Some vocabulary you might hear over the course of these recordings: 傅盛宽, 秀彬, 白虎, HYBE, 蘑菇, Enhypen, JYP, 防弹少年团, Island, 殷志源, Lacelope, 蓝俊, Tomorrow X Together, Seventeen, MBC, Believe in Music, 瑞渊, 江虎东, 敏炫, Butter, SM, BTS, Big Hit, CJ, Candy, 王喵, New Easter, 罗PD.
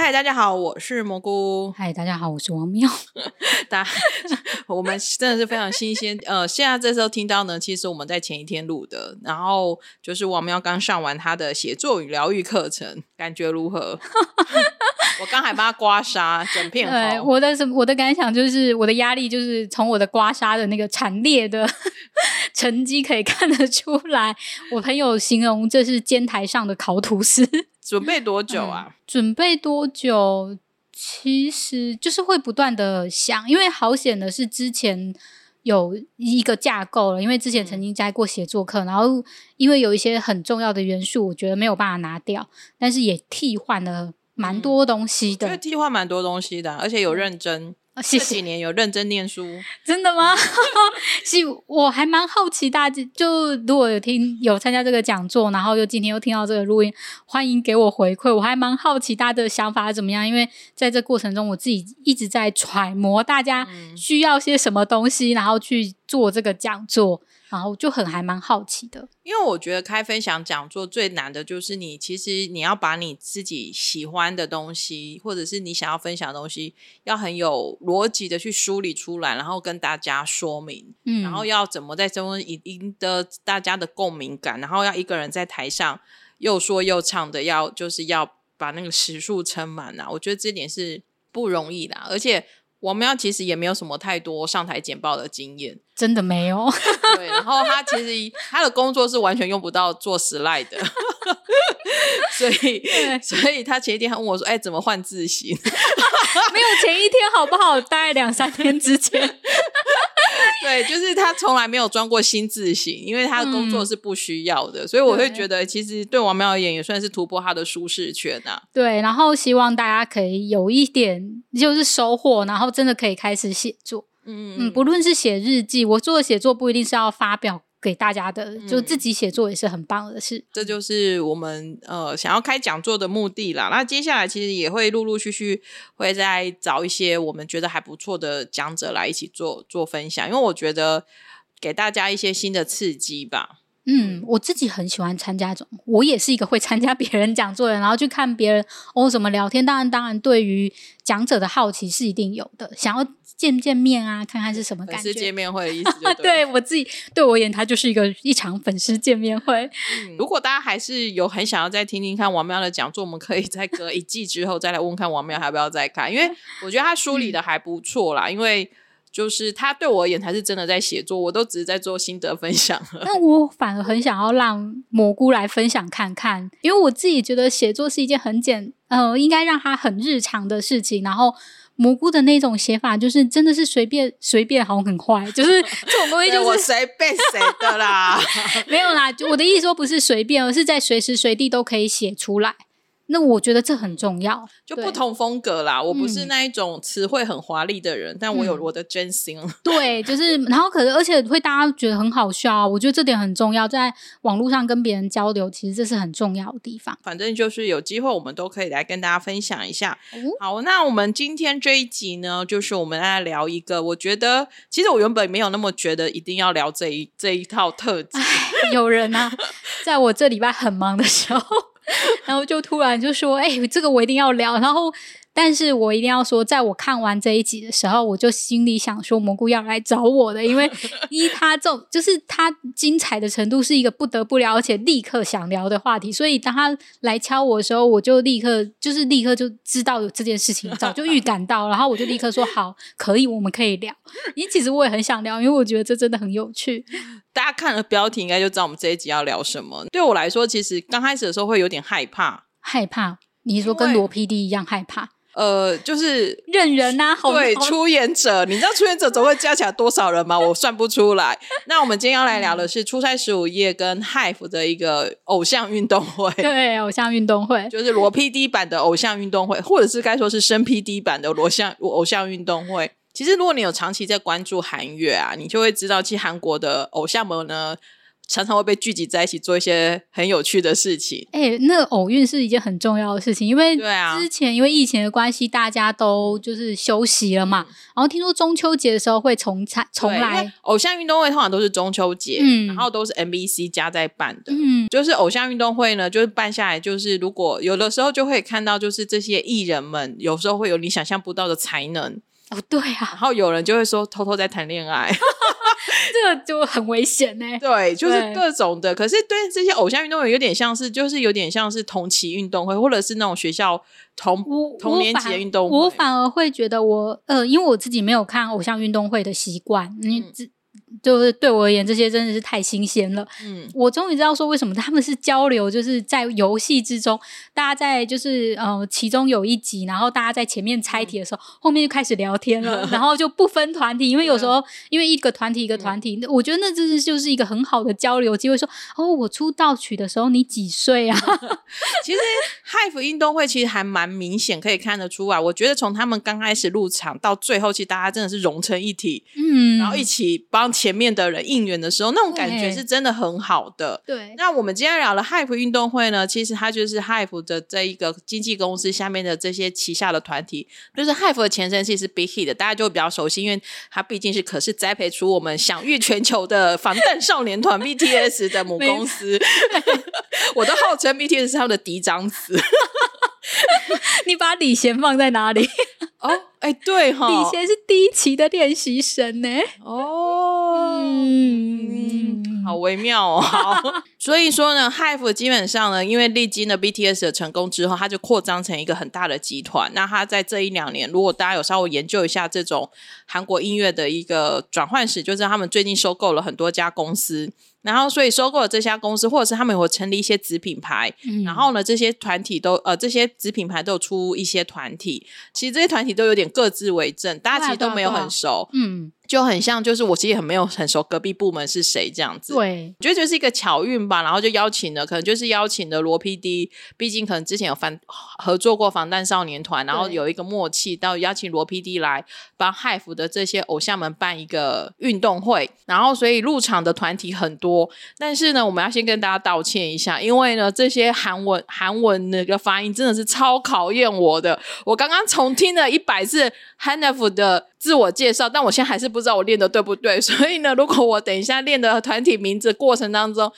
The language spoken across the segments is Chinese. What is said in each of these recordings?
嗨大家好，我是蘑菇。嗨大家好，我是王喵。我们真的是非常新鲜。现在这时候听到呢，其实我们在前一天录的，然后就是王喵刚上完他的写作与疗愈课程，感觉如何？我刚还把他刮痧，整片红。对，我的感想就是，我的压力就是从我的刮痧的那个惨烈的成绩可以看得出来。我朋友形容这是煎台上的烤吐司。准备多久啊？准备多久？其实就是会不断的想，因为好险的是之前有一个架构了，因为之前曾经加过写作课，然后因为有一些很重要的元素，我觉得没有办法拿掉，但是也替换了蛮多东西的。我觉得替换蛮多东西的，而且有认真。谢谢。这几年有认真念书。真的吗？我还蛮好奇大家，就如果有参加这个讲座，然后又今天又听到这个录音，欢迎给我回馈。我还蛮好奇大家的想法怎么样，因为在这过程中我自己一直在揣摩大家需要些什么东西，然后去做这个讲座，然后就还蛮好奇的。因为我觉得开分享讲座最难的就是其实你要把你自己喜欢的东西，或者是你想要分享的东西，要很有逻辑的去梳理出来，然后跟大家说明，然后要怎么在中间赢得大家的共鸣感，然后要一个人在台上又说又唱的，就是要把那个时数撑满啊。我觉得这点是不容易的，而且王喵其实也没有什么太多上台简报的经验，真的没有。对，然后他其实他的工作是完全用不到做 slide 的，所以他前一天还问我说：“哎，怎么换字型？”没有前一天好不好？大概两三天之前。对，就是他从来没有装过新字型，因为他的工作是不需要的，所以我会觉得其实对王喵而言也算是突破他的舒适圈啊。对，然后希望大家可以有一点就是收获，然后真的可以开始写作。不论是写日记，我做的写作不一定是要发表给大家的，就自己写作也是很棒的事。这就是我们想要开讲座的目的啦。那接下来其实也会陆陆续续会再找一些我们觉得还不错的讲者来一起做分享，因为我觉得给大家一些新的刺激吧。我自己很喜欢参加这种，我也是一个会参加别人讲座的人，然后去看别人什么聊天。当然对于讲者的好奇是一定有的，想要见面啊，看看是什么感觉。粉丝见面会的意思就对了。对，我自己对我而言它就是一场粉丝见面会。如果大家还是有很想要再听听看王喵的讲座，我们可以再隔一季之后再来问看王喵还要不要再看，因为我觉得他梳理的还不错啦。因为就是他对我而言才是真的在写作，我都只是在做心得分享了。那我反而很想要让蘑菇来分享看看，因为我自己觉得写作是一件很应该让它很日常的事情，然后蘑菇的那种写法就是真的是随便好像很坏，就是这种东西就是我随便谁的啦。没有啦，我的意思说不是随便，而是在随时随地都可以写出来。那我觉得这很重要，就不同风格啦。我不是那一种词汇很华丽的人，但我有我的真心。对，就是然后而且会大家觉得很好笑啊，我觉得这点很重要，在网络上跟别人交流，其实这是很重要的地方。反正就是有机会我们都可以来跟大家分享一下。好，那我们今天这一集呢，就是我们来聊一个，我觉得其实我原本没有那么觉得一定要聊这一套特辑。有人啊，在我这礼拜很忙的时候然后就突然就说这个我一定要聊，然后但是我一定要说，在我看完这一集的时候，我就心里想说蘑菇要来找我的，因为他这种就是他精彩的程度是一个不得不聊而且立刻想聊的话题，所以当他来敲我的时候，我就立刻就知道有这件事情，早就预感到，然后我就立刻说好，可以，我们可以聊。因为其实我也很想聊，因为我觉得这真的很有趣。大家看了标题应该就知道我们这一集要聊什么。对我来说，其实刚开始的时候会有点害怕。你说跟罗 PD 一样害怕？就是认人啊，对，出演者，你知道出演者总会加起来多少人吗？我算不出来。那我们今天要来聊的是出差15夜跟 HYBE 的一个偶像运动会。对，偶像运动会就是罗 PD 版的偶像运动会，或者是该说是申 PD 版的偶像运动会。其实如果你有长期在关注韩乐啊，你就会知道其实韩国的偶像们呢常常会被聚集在一起做一些很有趣的事情。欸，那偶运是一件很重要的事情，因为之前因为疫情的关系大家都就是休息了嘛，然后听说中秋节的时候会重来偶像运动会，通常都是中秋节，然后都是 MBC 加在办的，就是偶像运动会呢就是办下来，就是如果有的时候就会看到就是这些艺人们有时候会有你想象不到的才能。哦，对啊，然后有人就会说偷偷在谈恋爱这个就很危险耶。对，就是各种的。可是对这些偶像运动会有点像是就是有点像是同期运动会，或者是那种学校同年级的运动会。我反而会觉得我因为我自己没有看偶像运动会的习惯，就是对我而言这些真的是太新鲜了。我终于知道说为什么他们是交流，就是在游戏之中大家在就是其中有一集，然后大家在前面猜题的时候，后面就开始聊天了然后就不分团体，因为有时候因为一个团体一个团体，我觉得那真就是一个很好的交流机会，说哦我出道曲的时候你几岁啊其实 HYBE 运动会其实还蛮明显可以看得出来，我觉得从他们刚开始入场到最后其实大家真的是融成一体，然后一起帮前面的人应援的时候，那种感觉是真的很好的。对，那我们今天聊了 HYBE 运动会呢，其实它就是 HYBE 的这一个经纪公司下面的这些旗下的团体，就是 HYBE 的前身其实是 Big Hit 的，大家就比较熟悉，因为它毕竟是可是栽培出我们享誉全球的防弹少年团BTS 的母公司我都号称 BTS 是他们的嫡长子你把李贤放在哪里哦，哎，对哈，李贤是第一期的练习生呢。哦，好微妙哦。好所以说呢 HYBE 基本上呢，因为历经了 BTS 的成功之后，它就扩张成一个很大的集团。那它在这一两年，如果大家有稍微研究一下这种韩国音乐的一个转换史，就是他们最近收购了很多家公司，然后所以收购了这家公司，或者是他们有成立一些子品牌，然后呢这些团体都这些子品牌都有出一些团体，其实这些团体都有点各自为政，大家其实都没有很熟，就很像就是我其实也没有很熟隔壁部门是谁这样子。对，我觉得就是一个巧运吧，然后就邀请了罗 PD， 毕竟可能之前有合作过防弹少年团，然后有一个默契到邀请罗 PD 来帮 HYBE 的这些偶像们办一个运动会，然后所以入场的团体很多。但是呢我们要先跟大家道歉一下，因为呢这些韩文那个发音真的是超考验我的，我刚刚重听了100次 HYBE 的自我介绍，但我现在还是不知道我练的对不对，所以呢如果我等一下练的团体名字过程当中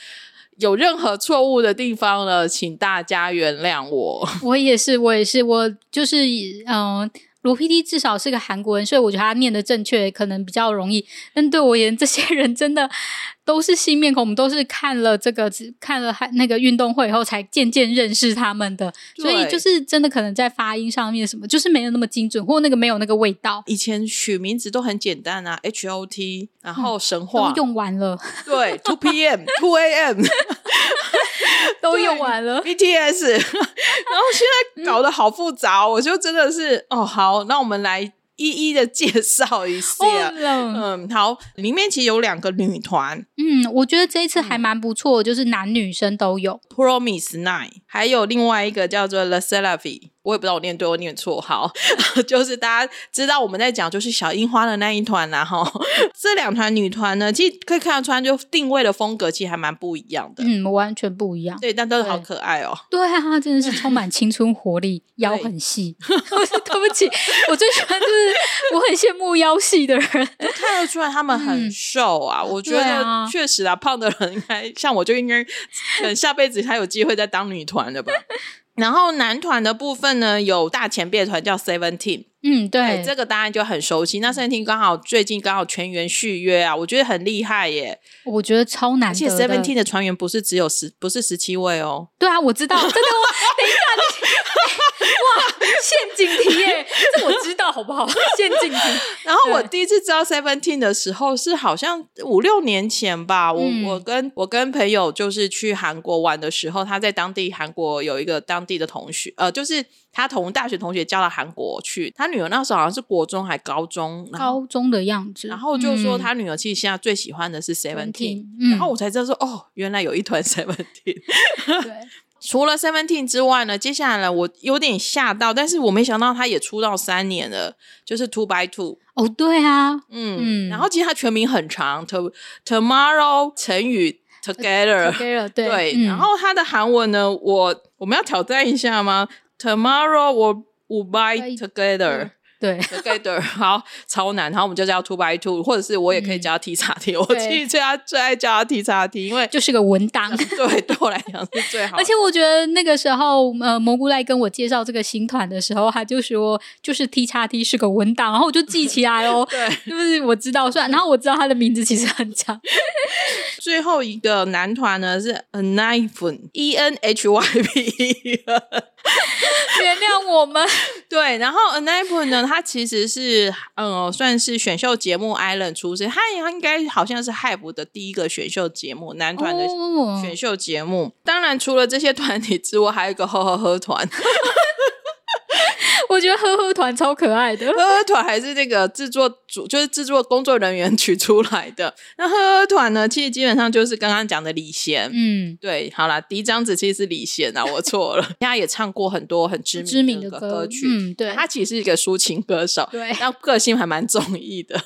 有任何错误的地方呢，请大家原谅我。我也是我就是罗 PD 至少是个韩国人，所以我觉得他念的正确可能比较容易，但对我而言这些人真的都是新面孔，我们都是看了那个运动会以后才渐渐认识他们的，所以就是真的可能在发音上面什么就是没有那么精准，或那个没有那个味道。以前取名字都很简单啊 HOT 然后神话都用完了，对 2PM 2AM 都用完了 BTS 然后现在搞得好复杂，我就真的是好，那我们来一一的介绍一下。好，里面其实有2个女团，我觉得这一次还蛮不错，就是男女生都有 fromis_9， 还有另外一个叫做 Lacelope， 我也不知道我念对我念错。好就是大家知道我们在讲就是小樱花的那一团啦，这2团女团呢其实可以看得出来就定位的风格其实还蛮不一样的，完全不一样。对，但都好可爱哦。对啊，真的是充满青春活力腰很细对不起，我最喜欢就是我很羡慕腰细的人，就看得出来他们很瘦啊。我觉得确实啊，胖的人应该像我就应该等下辈子还有机会再当女团的吧然后男团的部分呢有大前辈团叫 Seventeen， 对，这个当然就很熟悉。那 Seventeen 最近刚好全员续约啊，我觉得很厉害耶，我觉得超难得的。而且 Seventeen 的船员不是17位哦。对啊，我知道，真的我等一下哇，陷阱题耶这我知道好不好陷阱题然后我第一次知道 Seventeen 的时候是好像5-6年前吧，我跟朋友就是去韩国玩的时候，他在当地韩国有一个当地的同学就是他大学同学叫到韩国去，他女儿那时候好像是国中还高中的样子，然后就说他女儿其实现在最喜欢的是 Seventeen，然后我才知道说哦原来有一团 Seventeen 对，除了 Seventeen 之外呢，接下来我有点吓到，但是我没想到他也出道3年了，就是 2x2。哦，对啊，然后其实他全名很长 Tomorrow 成语 Together 对、嗯、然后它的韩文呢我们要挑战一下吗？ Tomorrow we'll buy together 对 Together 好超难，然后我们就叫 2x2 或者是我也可以叫 TXT、嗯、我其实最爱叫 TXT 因为就是个文档对对我来讲是最好而且我觉得那个时候蘑菇赖跟我介绍这个新团的时候他就说就是 TXT 是个文档，然后我就记起来哦对就是我知道算，然后我知道他的名字其实很长最后一个男团呢是 Enhypen ENHYBE 原谅我们对，然后 Enhypen 呢他其实是算是选秀节目 Island 出身，他应该好像是 HYBE 的第一个选秀节目，男团的选秀节目、哦、当然除了这些团体之外还有一个呵呵呵团我觉得呵呵团超可爱的，呵呵团还是那个制作组就是制作工作人员取出来的。那呵呵团呢其实基本上就是刚刚讲的李贤，嗯，对好啦第一张子其实是李贤啊我错了他也唱过很多很知名的 歌曲嗯，对他其实是一个抒情歌手对，然后个性还蛮综艺的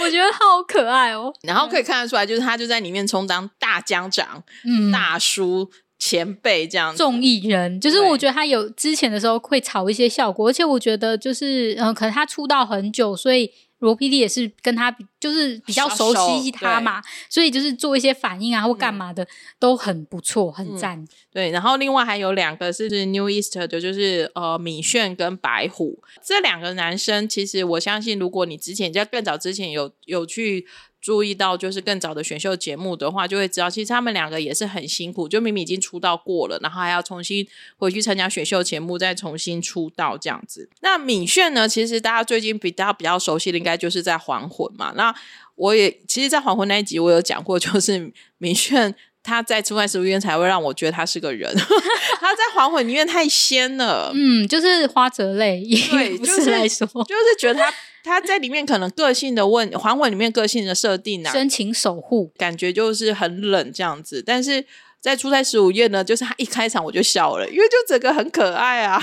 我觉得好可爱哦，然后可以看得出来就是他就在里面充当大江长、嗯、大叔前辈这样综艺人，就是我觉得他有之前的时候会炒一些效果，而且我觉得就是可能他出道很久，所以罗 PD 也是跟他就是比较熟悉他嘛，所以就是做一些反应啊或干嘛的、嗯、都很不错很赞、嗯、对，然后另外还有两个是 New Easter 的就是米炫跟白虎，这两个男生其实我相信如果你之前在更早之前有去注意到就是更早的选秀节目的话就会知道其实他们两个也是很辛苦，就明明已经出道过了然后还要重新回去参加选秀节目再重新出道这样子。那敏炫呢其实大家最近比较熟悉的应该就是在还魂嘛，那我也其实在还魂那一集我有讲过就是敏炫他在出来食物院才会让我觉得他是个人他在还魂里面太仙了嗯，就是花泽类对不是来说、就是觉得他在里面可能个性的还魂里面个性的设定啊深情守护感觉就是很冷这样子，但是在出差15夜呢就是他一开场我就笑了因为就整个很可爱啊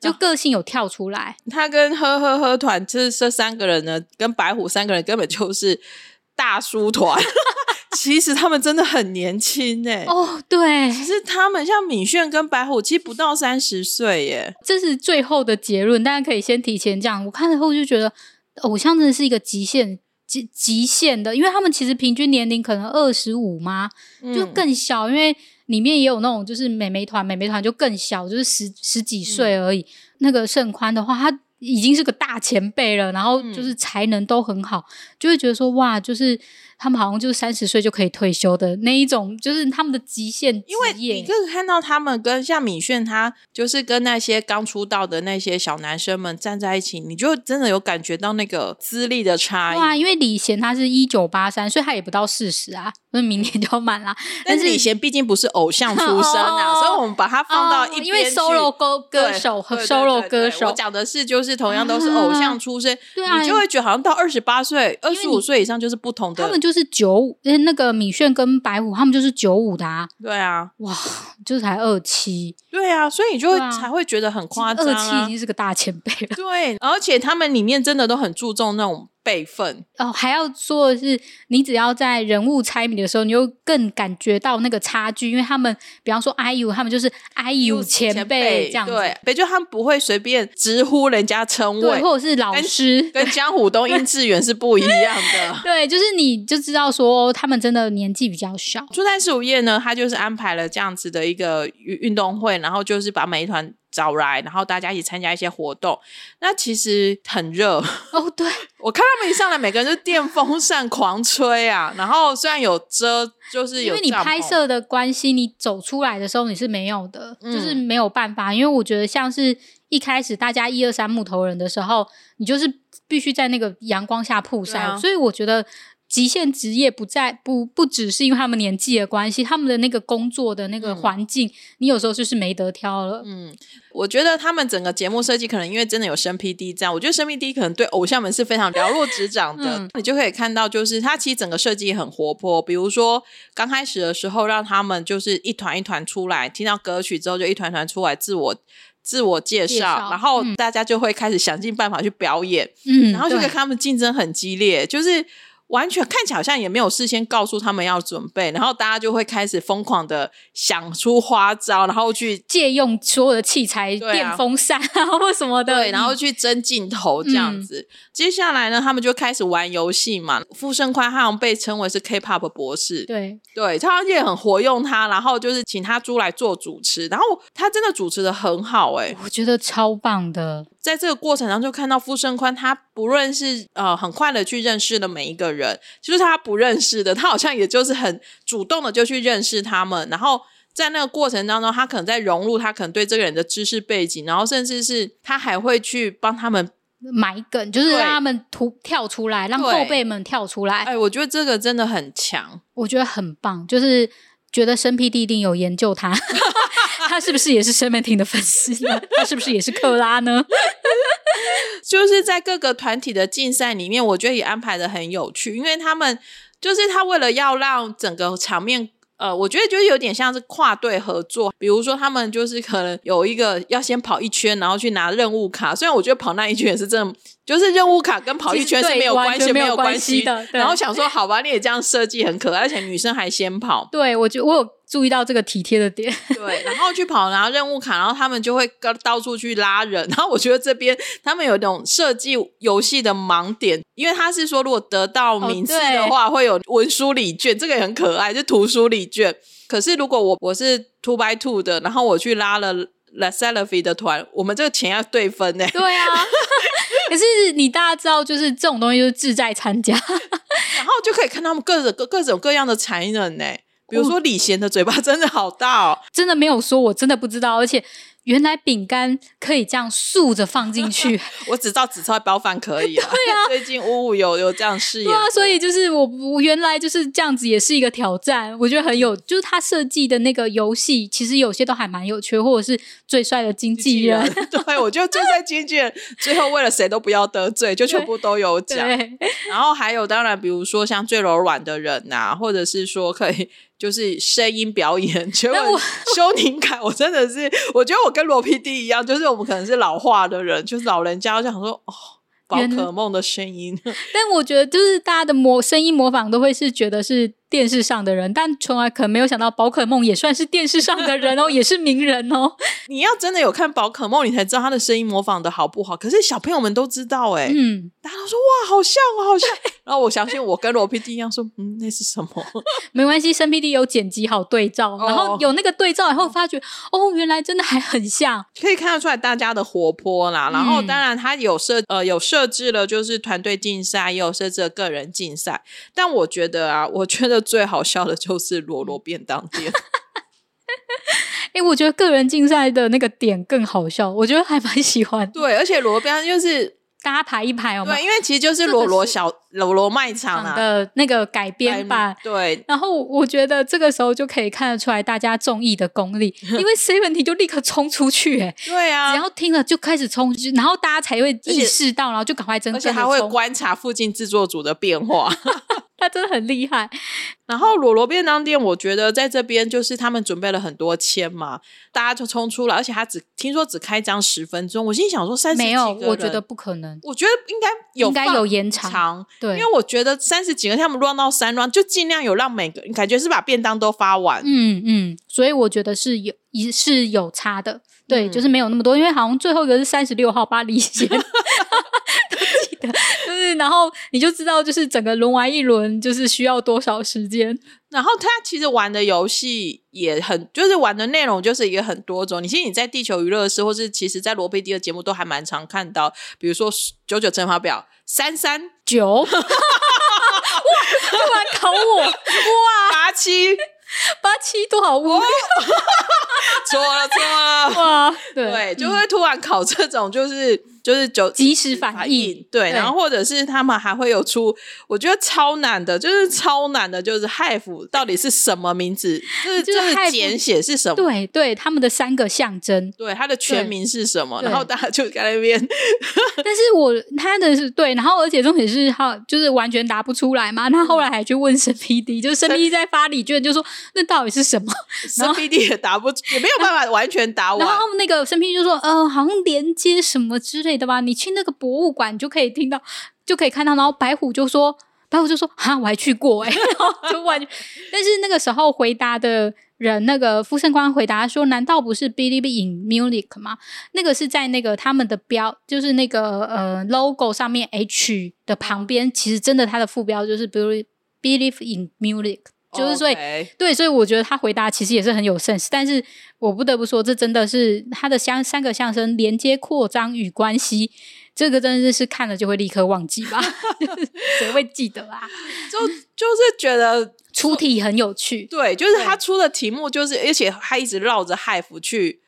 就个性有跳出来他跟呵呵呵团这三个人呢跟白虎三个人根本就是大叔团其实他们真的很年轻耶、欸、哦对其实他们像敏炫跟白虎其实不到30岁耶，这是最后的结论大家可以先提前讲，我看了后就觉得偶像真的是一个极限的，因为他们其实平均年龄可能25嘛、嗯、就更小，因为里面也有那种就是妹妹团就更小就是十几岁而已、嗯、那个盛宽的话他已经是个大前辈了，然后就是才能都很好、嗯、就会觉得说哇就是他们好像就是30岁就可以退休的那一种就是他们的极限职业，因为你可以看到他们跟像敏炫他就是跟那些刚出道的那些小男生们站在一起你就真的有感觉到那个资历的差异哇，因为李贤他是1983所以他也不到40啊所以明年就要满啦，但是李贤毕竟不是偶像出身啊、哦、所以我们把他放到一边去、哦、因为 solo 歌手和 solo 歌手我讲的是就是同样都是偶像出身、啊、对啊你就会觉得好像到28岁25岁以上就是不同的，他们就是95那个敏炫跟白虎他们就是95的啊对啊哇就是才27对啊所以你就会、啊、才会觉得很夸张啊27已经是个大前辈了对而且他们里面真的都很注重那种辈分哦，还要说的是你只要在人物猜谜的时候你又更感觉到那个差距，因为他们比方说 IU 他们就是 IU 前辈这样子对，就他们不会随便直呼人家称谓对，或者是老师跟江虎东殷志源是不一样的对就是你就知道说他们真的年纪比较小。初代15夜呢他就是安排了这样子的一个运动会，然后就是把每一团找来然后大家一起参加一些活动，那其实很热哦对我看他们一上来每个人就电风扇狂吹啊然后虽然有遮就是有帐篷，因为你拍摄的关系你走出来的时候你是没有的、嗯、就是没有办法，因为我觉得像是一开始大家123木头人的时候你就是必须在那个阳光下曝晒、啊、所以我觉得极限职业不只是因为他们年纪的关系，他们的那个工作的那个环境、嗯、你有时候就是没得挑了嗯，我觉得他们整个节目设计可能因为真的有申 PD 这样，我觉得申 PD 可能对偶像们是非常了若指掌的、嗯、你就可以看到就是他其实整个设计很活泼，比如说刚开始的时候让他们就是一团一团出来听到歌曲之后就一团团出来自我介绍然后大家就会开始想尽办法去表演嗯，然后就跟他们竞争很激烈、嗯、就是完全看起来好像也没有事先告诉他们要准备，然后大家就会开始疯狂的想出花招，然后去借用所有的器材，电风扇或什么的，对，然后去争镜头这样子。接下来呢，他们就开始玩游戏嘛。傅盛宽他好像被称为是 K-pop 博士，对，他也很活用他，然后就是请他出来做主持，然后他真的主持得很好欸，我觉得超棒的。在这个过程上就看到傅盛宽他不论是很快的去认识了每一个人，就是他不认识的他好像也就是很主动的就去认识他们，然后在那个过程当中他可能在融入他可能对这个人的知识背景，然后甚至是他还会去帮他们埋梗，就是让他们跳出来，让后辈们跳出来。哎，我觉得这个真的很强，我觉得很棒，就是觉得申PD一定有研究他他是不是也是Seventeen的粉丝呢？他是不是也是克拉呢？就是在各个团体的竞赛里面，我觉得也安排的很有趣，因为他们就是他为了要让整个场面我觉得就是有点像是跨队合作，比如说他们就是可能有一个要先跑一圈，然后去拿任务卡，虽然我觉得跑那一圈也是真的，就是任务卡跟跑一圈是没有关系，没有关系的。然后想说好吧，你也这样设计很可爱，而且女生还先跑，对，我觉得我有注意到这个体贴的点，对，然后去跑拿任务卡，然后他们就会到处去拉人，然后我觉得这边他们有一种设计游戏的盲点，因为他是说如果得到名次的话，会有文书礼券，这个也很可爱，就图书礼券。可是如果我是 2x2 的，然后我去拉了 Lacelope 的团，我们这个钱要对分耶，对啊可是你大家知道就是这种东西就是志在参加然后就可以看到他们各种各样的才能耶，比如说李贤的嘴巴真的好大哦，真的没有说，我真的不知道，而且原来饼干可以这样竖着放进去我只知道紫菜包饭可以啊对啊，最近呜呜有这样试验，对啊，所以就是我原来就是这样子也是一个挑战，我觉得很有，就是他设计的那个游戏其实有些都还蛮有趣，或者是最帅的经纪人对，我觉得最帅经纪人最后为了谁都不要得罪就全部都有讲，然后还有当然比如说像最柔软的人啊，或者是说可以就是声音表演，结果修宁凯我真的是，我觉得我跟罗 PD 一样，就是我们可能是老化的人，就是老人家想说哦，宝可梦的声音但我觉得就是大家的声音模仿都会是觉得是电视上的人，但从来可能没有想到宝可梦也算是电视上的人哦也是名人哦，你要真的有看宝可梦你才知道他的声音模仿的好不好，可是小朋友们都知道耶，大家都说哇好像好像然后我相信我跟罗 PD 一样说那是什么没关系，申PD 有剪辑好对照，然后有那个对照以后发觉原来真的还很像，可以看得出来大家的活泼啦，然后当然他有设置了就是团队竞赛，也有设置了个人竞赛，但我觉得最好笑的就是罗罗便当店我觉得个人竞赛的那个点更好笑，我觉得还蛮喜欢，对，而且罗罗便当就是大家排一排好吗？对，因为其实就是罗罗卖场啊的那个改编版，对，然后我觉得这个时候就可以看得出来大家综艺的功力因为 Seventeen 就立刻冲出去对啊，只要听了就开始冲出去，然后大家才会意识到，然后就赶快而且还会观察附近制作组的变化他真的很厉害。然后罗罗便当店我觉得在这边就是他们准备了很多签嘛，大家就冲出来，而且他听说只开张10分钟，我心想说30几个人没有，我觉得不可能，我觉得应该有延长，对，因为我觉得30几个他们 run 到3 round 就尽量有让每个感觉是把便当都发完，所以我觉得是有差的，对，就是没有那么多，因为好像最后一个是36号巴黎鞋记得，就是然后你就知道就是整个轮完一轮就是需要多少时间，然后他其实玩的游戏也很，就是玩的内容就是也很多种，其实你在地球娱乐室或是其实在罗 PD 的节目都还蛮常看到，比如说99乘法表339 哇突然考我哇87多好无聊错了哇对，就会突然考这种就是即时反应，对，然后或者是他们还会有出我觉得超难的就是 HYBE 到底是什么名字，就是简写是什么，对他们的3个象征，对他的全名是什么，然后大家就在那边但是他的是对，然后而且重点是就是完全答不出来嘛，他后来还去问申 PD， 就是申 PD 在发礼券就说那到底是什么，申 PD 也答不出，也没有办法完全答完，然后那个申 PD 就说好像连接什么之类的吧，你去那个博物馆就可以看到，然后白虎就说然后我就说哈，我还去过哎、欸，然后就完全。但是那个时候回答的人，那个傅盛光回答说，难道不是 Believe in Music 吗？那个是在那个他们的标，就是那个logo 上面 H 的旁边，其实真的它的副标就是 Believe in Music。就是所以、okay. 对，所以我觉得他回答其实也是很有 sense， 但是我不得不说这真的是他的三个相声连接扩张与关系，这个真的是看了就会立刻忘记吧谁会记得啊，就是觉得出题很有趣，对，就是他出的题目就是，而且他一直绕着 HYBE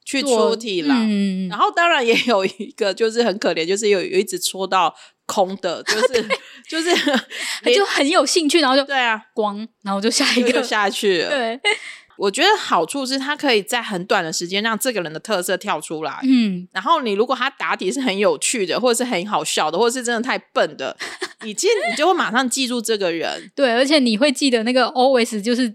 去出题啦、嗯、然后当然也有一个就是很可怜，就是有一直戳到空的，就是就很有兴趣，然后就对啊，光，然后就下一个就下去了。对，我觉得好处是它可以在很短的时间让这个人的特色跳出来，嗯，然后你如果他答题是很有趣的，或者是很好笑的，或者是真的太笨的你就会马上记住这个人对，而且你会记得那个 always 就是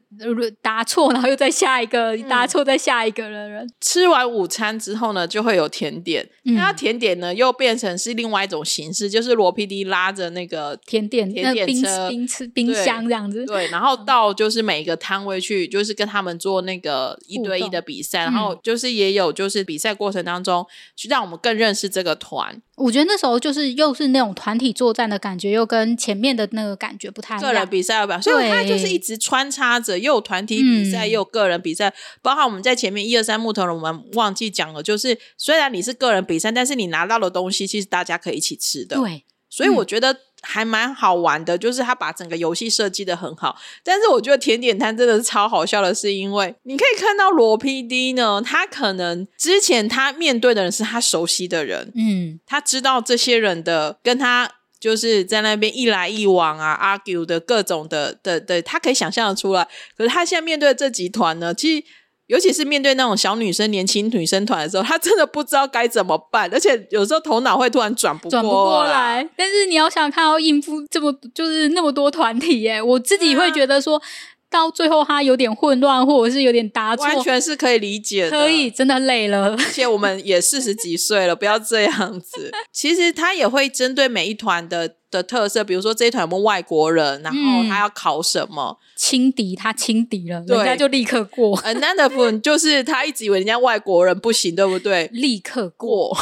答错然后又再下一个、嗯、答错再下一个人。吃完午餐之后呢就会有甜点、嗯、那甜点呢又变成是另外一种形式，就是罗 PD 拉着那个甜点车、冰箱这样子， 对， 对，然后到就是每一个摊位去，就是跟他们做那个一对一的比赛，然后就是也有就是比赛过程当中、嗯、去让我们更认识这个团。我觉得那时候就是又是那种团体作战的感觉，又跟前面的那个感觉不太一样，个人比赛吧，所以它就是一直穿插着，又有团体比赛、嗯、又有个人比赛，包括我们在前面123木头人我们忘记讲了，就是虽然你是个人比赛，但是你拿到的东西其实大家可以一起吃的，对，所以我觉得还蛮好玩的、嗯、就是他把整个游戏设计的很好。但是我觉得甜点摊真的是超好笑的，是因为你可以看到罗 PD 呢，他可能之前他面对的人是他熟悉的人，嗯，他知道这些人的跟他就是在那边一来一往啊 argue 的各种的他可以想象的出来。可是他现在面对这集团呢，其实尤其是面对那种小女生年轻女生团的时候，她真的不知道该怎么办，而且有时候头脑会突然转不过来。但是你要想看要应付这么就是那么多团体耶，我自己会觉得说、到最后他有点混乱或者是有点答错完全是可以理解的，可以真的累了，而且我们也40几岁了不要这样子其实他也会针对每一团的特色，比如说这一团有没有外国人，然后他要考什么、轻敌了人家就立刻过another one 就是他一直以为人家外国人不行，对不对，立刻过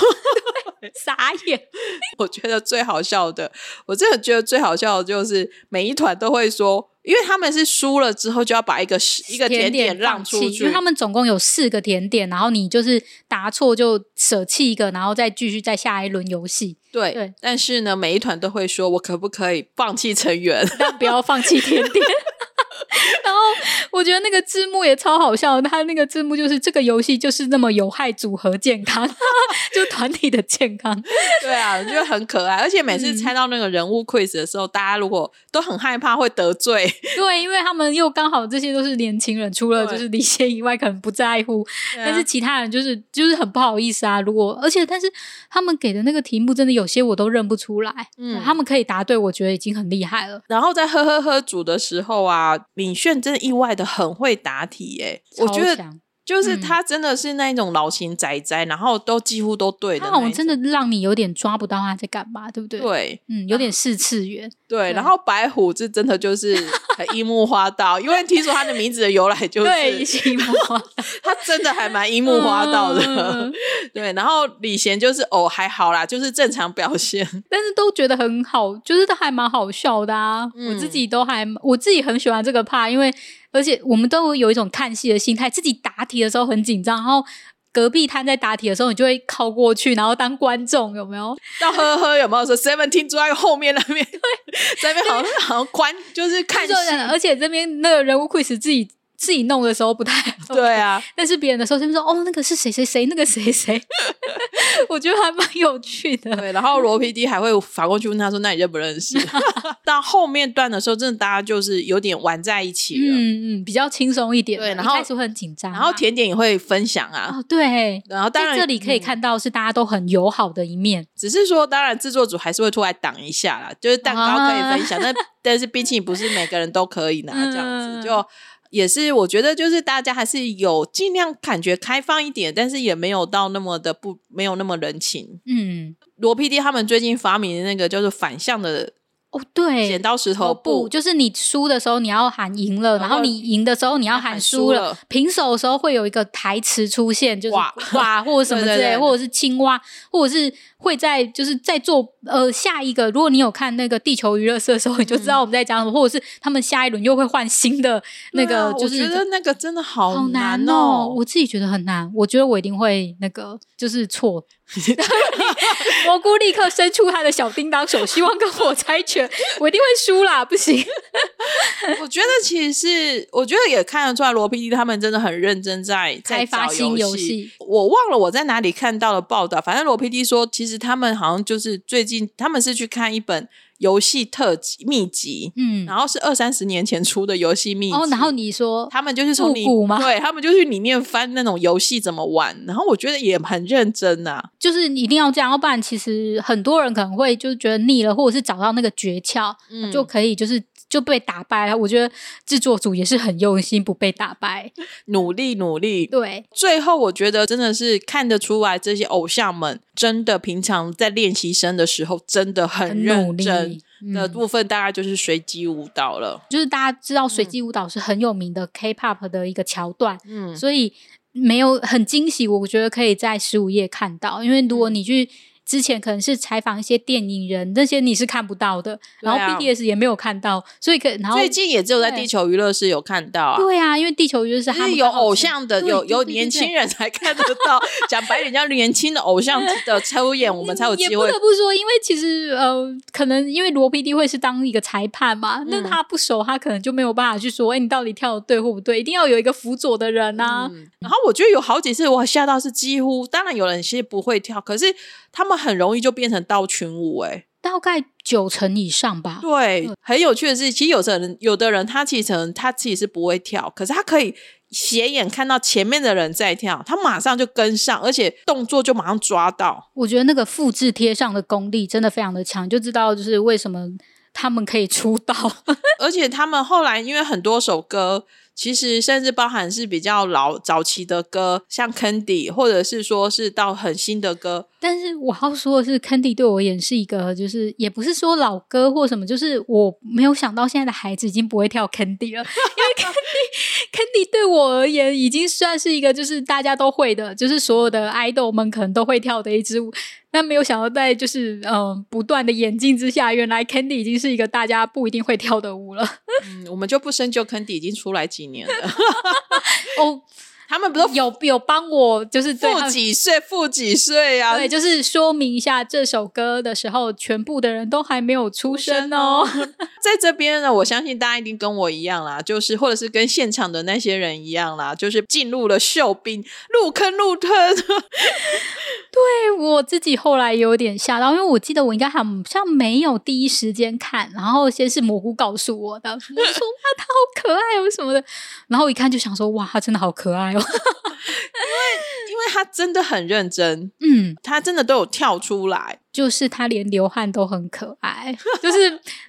傻眼我觉得最好笑的，我真的觉得最好笑的就是每一团都会说，因为他们是输了之后就要把一个甜点让出去，因为他们总共有4个甜点，然后你就是答错就舍弃一个，然后再继续再下一轮游戏。 对，但是呢每一团都会说我可不可以放弃成员但不要放弃甜点然后我觉得那个字幕也超好笑，他那个字幕就是这个游戏就是那么有害组合健康就团体的健康对啊，我觉得很可爱，而且每次猜到那个人物 quiz 的时候、大家如果都很害怕会得罪，对，因为他们又刚好这些都是年轻人，除了就是李现以外可能不在乎、但是其他人就是很不好意思啊，如果而且但是他们给的那个题目真的有些我都认不出来、他们可以答对我觉得已经很厉害了。然后在喝组的时候啊，敏炫真的意外的很会答题耶、我觉得就是他真的是那种老型宅宅、然后都几乎都对的那种，他好像真的让你有点抓不到他在干嘛，对不对，对，有点四次元、对，然后白虎这真的就是很樱木花道因为听说他的名字的由来就是对樱木花道他真的还蛮樱木花道的、对，然后李贤就是还好啦，就是正常表现，但是都觉得很好，就是都还蛮好笑的啊、我自己很喜欢这个part，因为而且我们都有一种看戏的心态，自己答题的时候很紧张，然后隔壁摊在答题的时候你就会靠过去然后当观众，有没有到呵有没有说 Seventeen 坐在后面那边对，在那边好像观就是看戏，而且这边那个人物 quiz 自己弄的时候不太OK， 对啊，但是别人的时候就说那个是谁谁谁那个谁谁我觉得还蛮有趣的，对，然后罗 PD 还会反过去问他说那你认不认识到后面段的时候真的大家就是有点玩在一起了，比较轻松一点，对，然后一开始会很紧张、然后甜点也会分享啊、对，然后当然在这里可以看到是大家都很友好的一面、只是说当然制作组还是会出来挡一下啦，就是蛋糕可以分享、但是毕竟不是每个人都可以拿、这样子就也是我觉得就是大家还是有尽量感觉开放一点，但是也没有到那么的没有那么人情。罗PD 他们最近发明的那个就是反向的哦，对，剪刀石头布，就是你输的时候你要喊赢了，然后你赢的时候你要喊输了，平手的时候会有一个台词出现，就是哇或者什么之类，对对对，或者是青蛙，或者是会在就是在做下一个，如果你有看那个地球娱乐社的时候，你就知道我们在讲什么，或者是他们下一轮又会换新的那个，就是我觉得那个真的好难哦，我自己觉得很难，我觉得我一定会那个就是错。蘑菇立刻伸出他的小叮当手，希望跟我猜拳，我一定会输啦，不行。我觉得其实是，我觉得也看得出来罗 PD 他们真的很认真在找游戏，开发新游戏。我忘了我在哪里看到了报道，反正罗 PD 说其实他们好像就是最近他们是去看一本游戏特辑秘籍，嗯，然后是20-30年前出的游戏秘籍。哦，然后你说他们就是从你吗？对，他们就去里面翻那种游戏怎么玩，然后我觉得也很认真啊，就是一定要这样，要不然其实很多人可能会就觉得腻了，或者是找到那个诀窍，嗯，就可以就被打败了。我觉得制作组也是很用心，不被打败，努力。对，最后我觉得真的是看得出来，这些偶像们真的平常在练习生的时候真的很认真的部分，大概就是随机舞蹈了，就是大家知道随机舞蹈是很有名的 K-pop 的一个桥段，嗯，所以没有很惊喜，我觉得可以在15页看到，因为如果你去之前可能是采访一些电影人，那些你是看不到的，然后 BTS 也没有看到，所以然后最近也只有在地球娱乐室有看到啊。对啊，因为地球娱乐室他们有偶像的，有年轻人才看得到，讲白点叫年轻的偶像的抽演我们才有机会。也不得不说，因为其实可能因为罗 PD 会是当一个裁判嘛，那他不熟，他可能就没有办法去说你到底跳的对或不对，一定要有一个辅佐的人啊，然后我觉得有好几次我吓到，是几乎当然有人其实不会跳，可是他们很容易就变成倒群舞，欸，大概90%以上吧。对，很有趣的是，其实有的人他其实是不会跳，可是他可以斜眼看到前面的人在跳，他马上就跟上，而且动作就马上抓到。我觉得那个复制贴上的功力真的非常的强，就知道就是为什么他们可以出道。而且他们后来因为很多首歌，其实甚至包含是比较早期的歌，像 Candy 或者是说是到很新的歌，但是我要说的是 Candy 对我而言是一个就是也不是说老歌或什么，就是我没有想到现在的孩子已经不会跳 Candy 了，因为 Candy 对我而言已经算是一个就是大家都会的，就是所有的 idol 们可能都会跳的一支舞，但没有想到在就是不断的演进之下，原来 Candy 已经是一个大家不一定会跳的舞了。我们就不深究 Candy 已经出来几年了。哦，他们不都有帮我就是负几岁啊，对，就是说明一下这首歌的时候全部的人都还没有出生哦。在这边呢，我相信大家一定跟我一样啦，就是或者是跟现场的那些人一样啦，就是进入了秀彬入坑入坑。对，我自己后来有点吓到，因为我记得我应该好像没有第一时间看，然后先是蘑菇告诉我的，我说哇他好可爱哦什么的，然后一看就想说哇他真的好可爱哦。因为他真的很认真，嗯，他真的都有跳出来，就是他连流汗都很可爱，就是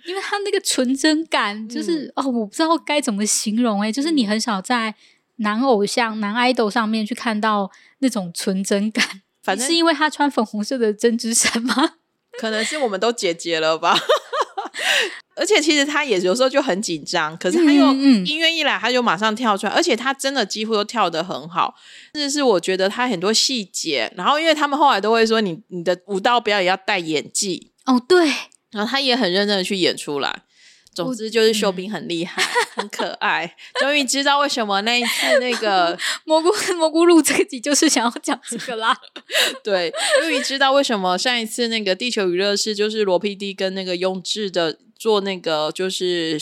因为他那个纯真感，就是哦我不知道该怎么形容欸，就是你很少在男偶像男 idol 上面去看到那种纯真感，反正是因为他穿粉红色的针织衫吗？可能是我们都姐姐了吧。而且其实他也有时候就很紧张，可是他又音乐一来他就马上跳出来，而且他真的几乎都跳得很好，甚至是我觉得他很多细节，然后因为他们后来都会说你的舞蹈表演要带演技哦，对，然后他也很认真的去演出来。总之就是秀彬很厉害，很可爱。终于知道为什么那一次那个蘑菇录这集就是想要讲这个啦。对，终于知道为什么上一次那个地球娱乐室就是罗 PD 跟那个雍智的做那个就是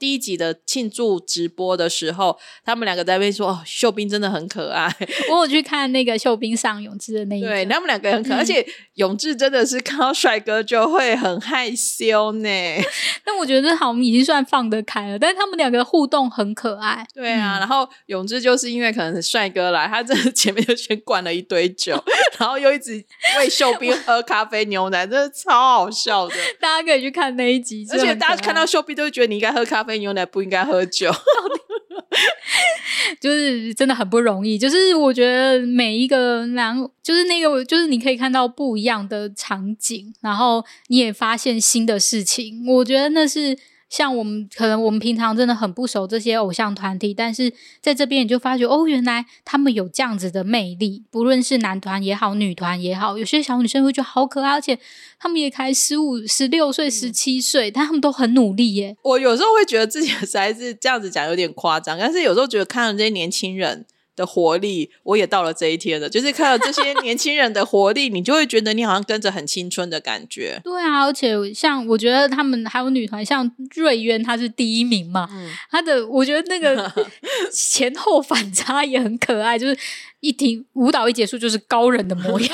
第一集的庆祝直播的时候，他们两个在那边说，哦，秀彬真的很可爱。我有去看那个秀彬上永志的那一集，对，他们两个很可爱，而且永志真的是看到帅哥就会很害羞呢。但我觉得好像已经算放得开了，但是他们两个互动很可爱。对啊，然后永志就是因为可能帅哥来，他真的前面就先灌了一堆酒，然后又一直喂秀彬喝咖啡牛奶，真的超好笑的。大家可以去看那一集，而且大家看到秀彬都会觉得你应该喝咖啡牛奶不应该喝酒。就是真的很不容易，就是我觉得每一个就是那个就是你可以看到不一样的场景，然后你也发现新的事情，我觉得那是像我们可能我们平常真的很不熟这些偶像团体，但是在这边你就发觉哦，原来他们有这样子的魅力，不论是男团也好女团也好，有些小女生会觉得好可爱，而且他们也才15、16岁、17岁，但他们都很努力耶。我有时候会觉得自己实在是这样子讲有点夸张，但是有时候觉得看到这些年轻人的活力，我也到了这一天了，就是看到这些年轻人的活力你就会觉得你好像跟着很青春的感觉。对啊，而且像我觉得他们还有女团，像瑞渊她是第一名嘛，她的我觉得那个前后反差也很可爱，就是一停舞蹈一结束就是高人的模样。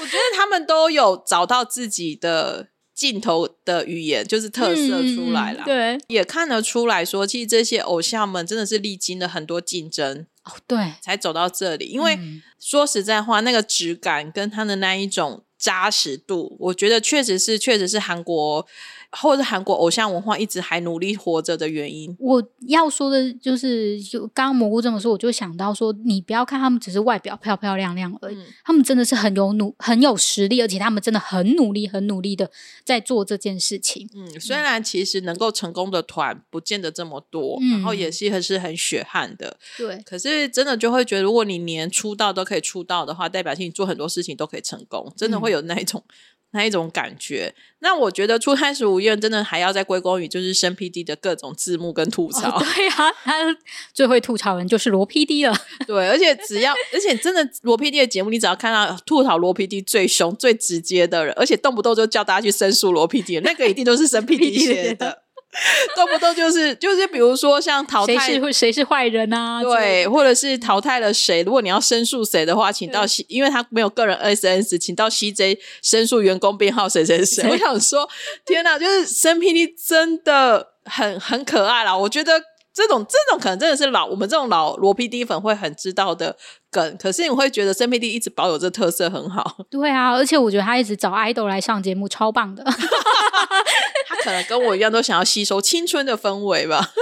我觉得他们都有找到自己的镜头的语言，就是特色出来了，对，也看得出来说其实这些偶像们真的是历经了很多竞争哦，对，才走到这里，因为说实在话那个质感跟他的那一种扎实度，我觉得确实是韩国或者韩国偶像文化一直还努力活着的原因。我要说的就是刚刚蘑菇这么说，我就想到说你不要看他们只是外表漂漂亮亮而已，他们真的是很有实力，而且他们真的很努力的在做这件事情。虽然其实能够成功的团不见得这么多，然后也是很血汗的，对，可是真的就会觉得如果你连出道都可以出道的话，代表性你做很多事情都可以成功，真的会有那一种感觉。那我觉得初开始无怨真的还要再归功于就是申 PD 的各种字幕跟吐槽，对啊，他最会吐槽人就是罗 PD 了。对，而且真的罗 PD 的节目你只要看到吐槽罗 PD 最凶最直接的人，而且动不动就叫大家去申诉罗 PD， 那个一定都是申 PD 写的。动不动就是比如说像淘汰谁是坏人啊，对，或者是淘汰了谁，如果你要申诉谁的话，请到因为他没有个人 SNS， 请到 CJ 申诉员工编号谁谁谁。我想说天哪，就是申 PD 真的很可爱啦，我觉得这种可能真的是我们这种老罗 PD 粉会很知道的梗，可是你会觉得申 PD 一直保有这特色很好。对啊，而且我觉得他一直找 idol 来上节目超棒的。他可能跟我一样都想要吸收青春的氛围吧。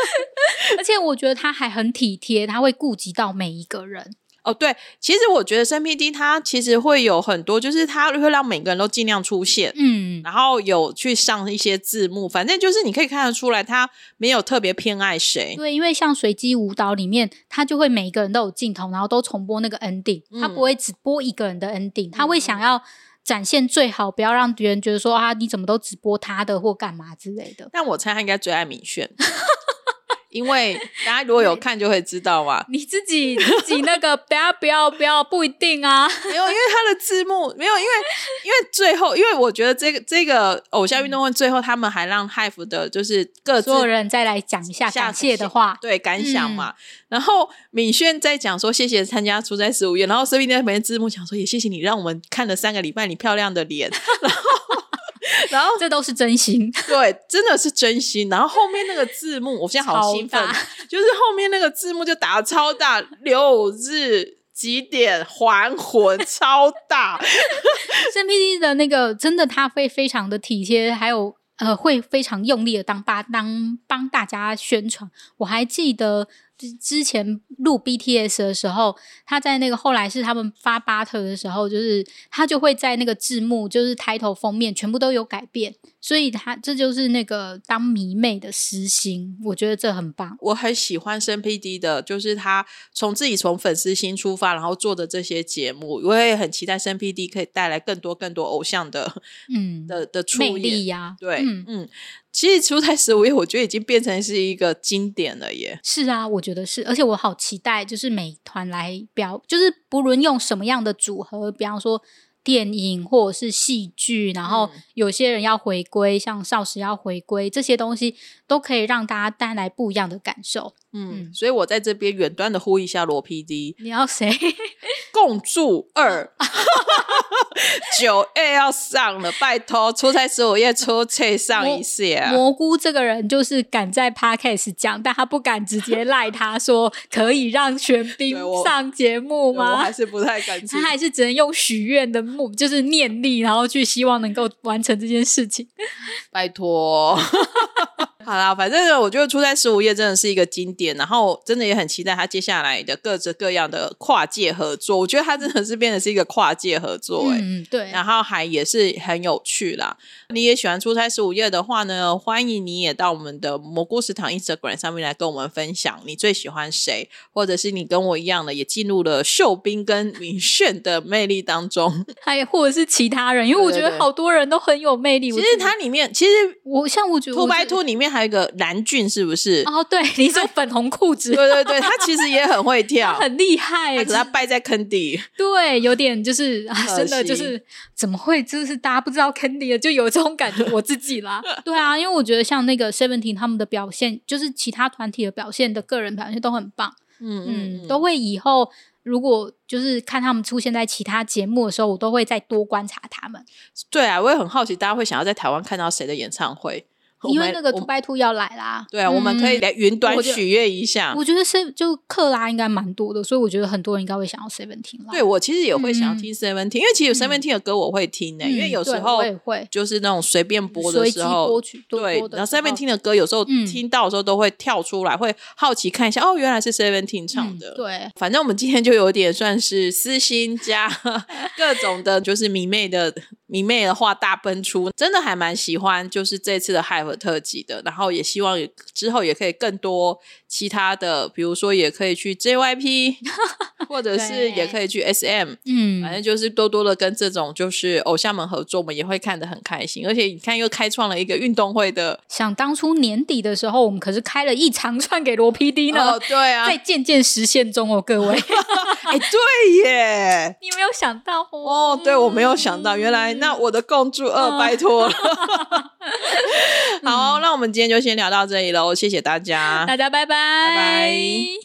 而且我觉得他还很体贴，他会顾及到每一个人。哦，对，其实我觉得申 PD 他其实会有很多，就是他会让每个人都尽量出现，然后有去上一些字幕，反正就是你可以看得出来他没有特别偏爱谁。对，因为像随机舞蹈里面他就会每一个人都有镜头，然后都重播那个 ending，他不会只播一个人的 ending，他会想要展现最好，不要让别人觉得说啊你怎么都只播他的或干嘛之类的。但我猜他应该最爱敏炫。因为大家如果有看就会知道嘛，你自己那个不要不一定啊。没有，因为他的字幕没有，因为最后，因为我觉得这个偶像运动会最后他们还让 HYBE 的就是各自所有人再来讲一下感谢的话，对，感想嘛，然后敏炫在讲说谢谢参加出差15夜，然后身边那边字幕讲说也谢谢你让我们看了3个礼拜你漂亮的脸。然后这都是真心，对，真的是真心。然后后面那个字幕我现在好兴奋，就是后面那个字幕就打超大，6日几点还魂，超大。申 PD 的那个真的他会非常的体贴，还有会非常用力的帮大家宣传。我还记得之前录 BTS 的时候，他在那个后来是他们发 Butter 的时候，就是他就会在那个字幕就是title封面全部都有改变，所以他这就是那个当迷妹的私心，我觉得这很棒。我很喜欢申 PD 的就是他从粉丝心出发然后做的这些节目，我也很期待申 PD 可以带来更多偶像的出演魅力啊。对，其实出在15夜我觉得已经变成是一个经典了耶。是啊，我觉得是，而且我好期待就是每团来表，就是不论用什么样的组合，比方说电影或者是戏剧，然后有些人要回归，像少时要回归，这些东西都可以让大家带来不一样的感受。所以我在这边远端的呼一下罗 PD， 你要谁？共筑2。9月要上了，拜托，出差15夜出差上一下。蘑菇这个人就是敢在 podcast 讲，但他不敢直接赖他说可以让玄彬上节目吗？我还是不太敢，他还是只能用许愿的就是念力，然后去希望能够完成这件事情。拜托。好啦，反正我觉得初代15夜真的是一个经典，然后真的也很期待他接下来的各种各样的跨界合作。我觉得他真的是变得是一个跨界合作、欸、嗯，对，然后还也是很有趣啦。你也喜欢初代15夜的话呢，欢迎你也到我们的蘑菇食堂 Instagram 上面来跟我们分享你最喜欢谁，或者是你跟我一样的也进入了秀彬跟敏炫的魅力当中，还或者是其他人，因为我觉得好多人都很有魅力。对对对，其实它里面其实我像我觉得 2x2 里面还有一个蓝俊是不是？哦，对，你说粉红裤子，对对对，他其实也很会跳，很厉害，可是他败在 Candy， 对，有点就是、啊、真的就是怎么会就是大家不知道 Candy 的，就有这种感觉我自己啦对啊，因为我觉得像那个 Seventeen 他们的表现，就是其他团体的表现的个人表现都很棒。 嗯，都为以后如果就是看他们出现在其他节目的时候，我都会再多观察他们。对啊，我也很好奇大家会想要在台湾看到谁的演唱会，因为那个 2x2 要来啦。对啊、我们可以来云端许愿一下。我觉得是就克拉应该蛮多的，所以我觉得很多人应该会想要 Seventeen 啦。对，我其实也会想要听 Seventeen、因为其实 Seventeen 的歌我会听因为有时候就是那种随便播的时候，播曲多播的时候，对，然后 Seventeen 的歌有时候听到的时候都会跳出来、会好奇看一下，哦，原来是 Seventeen 唱的、对，反正我们今天就有点算是私心加各种的就是迷妹的话大奔出，真的还蛮喜欢就是这次的 HYBE 特辑的，然后也希望之后也可以更多其他的，比如说也可以去 JYP 或者是也可以去 SM 反正就是多多的跟这种就是偶像们合作，我们也会看得很开心。而且你看又开创了一个运动会的，想当初年底的时候我们可是开了一长串给罗 PD 呢、对啊，在渐渐实现中哦各位哎、对耶，你没有想到哦对我没有想到，原来那我的共助二拜托了好、那我们今天就先聊到这里咯，谢谢大家，大家拜拜拜拜。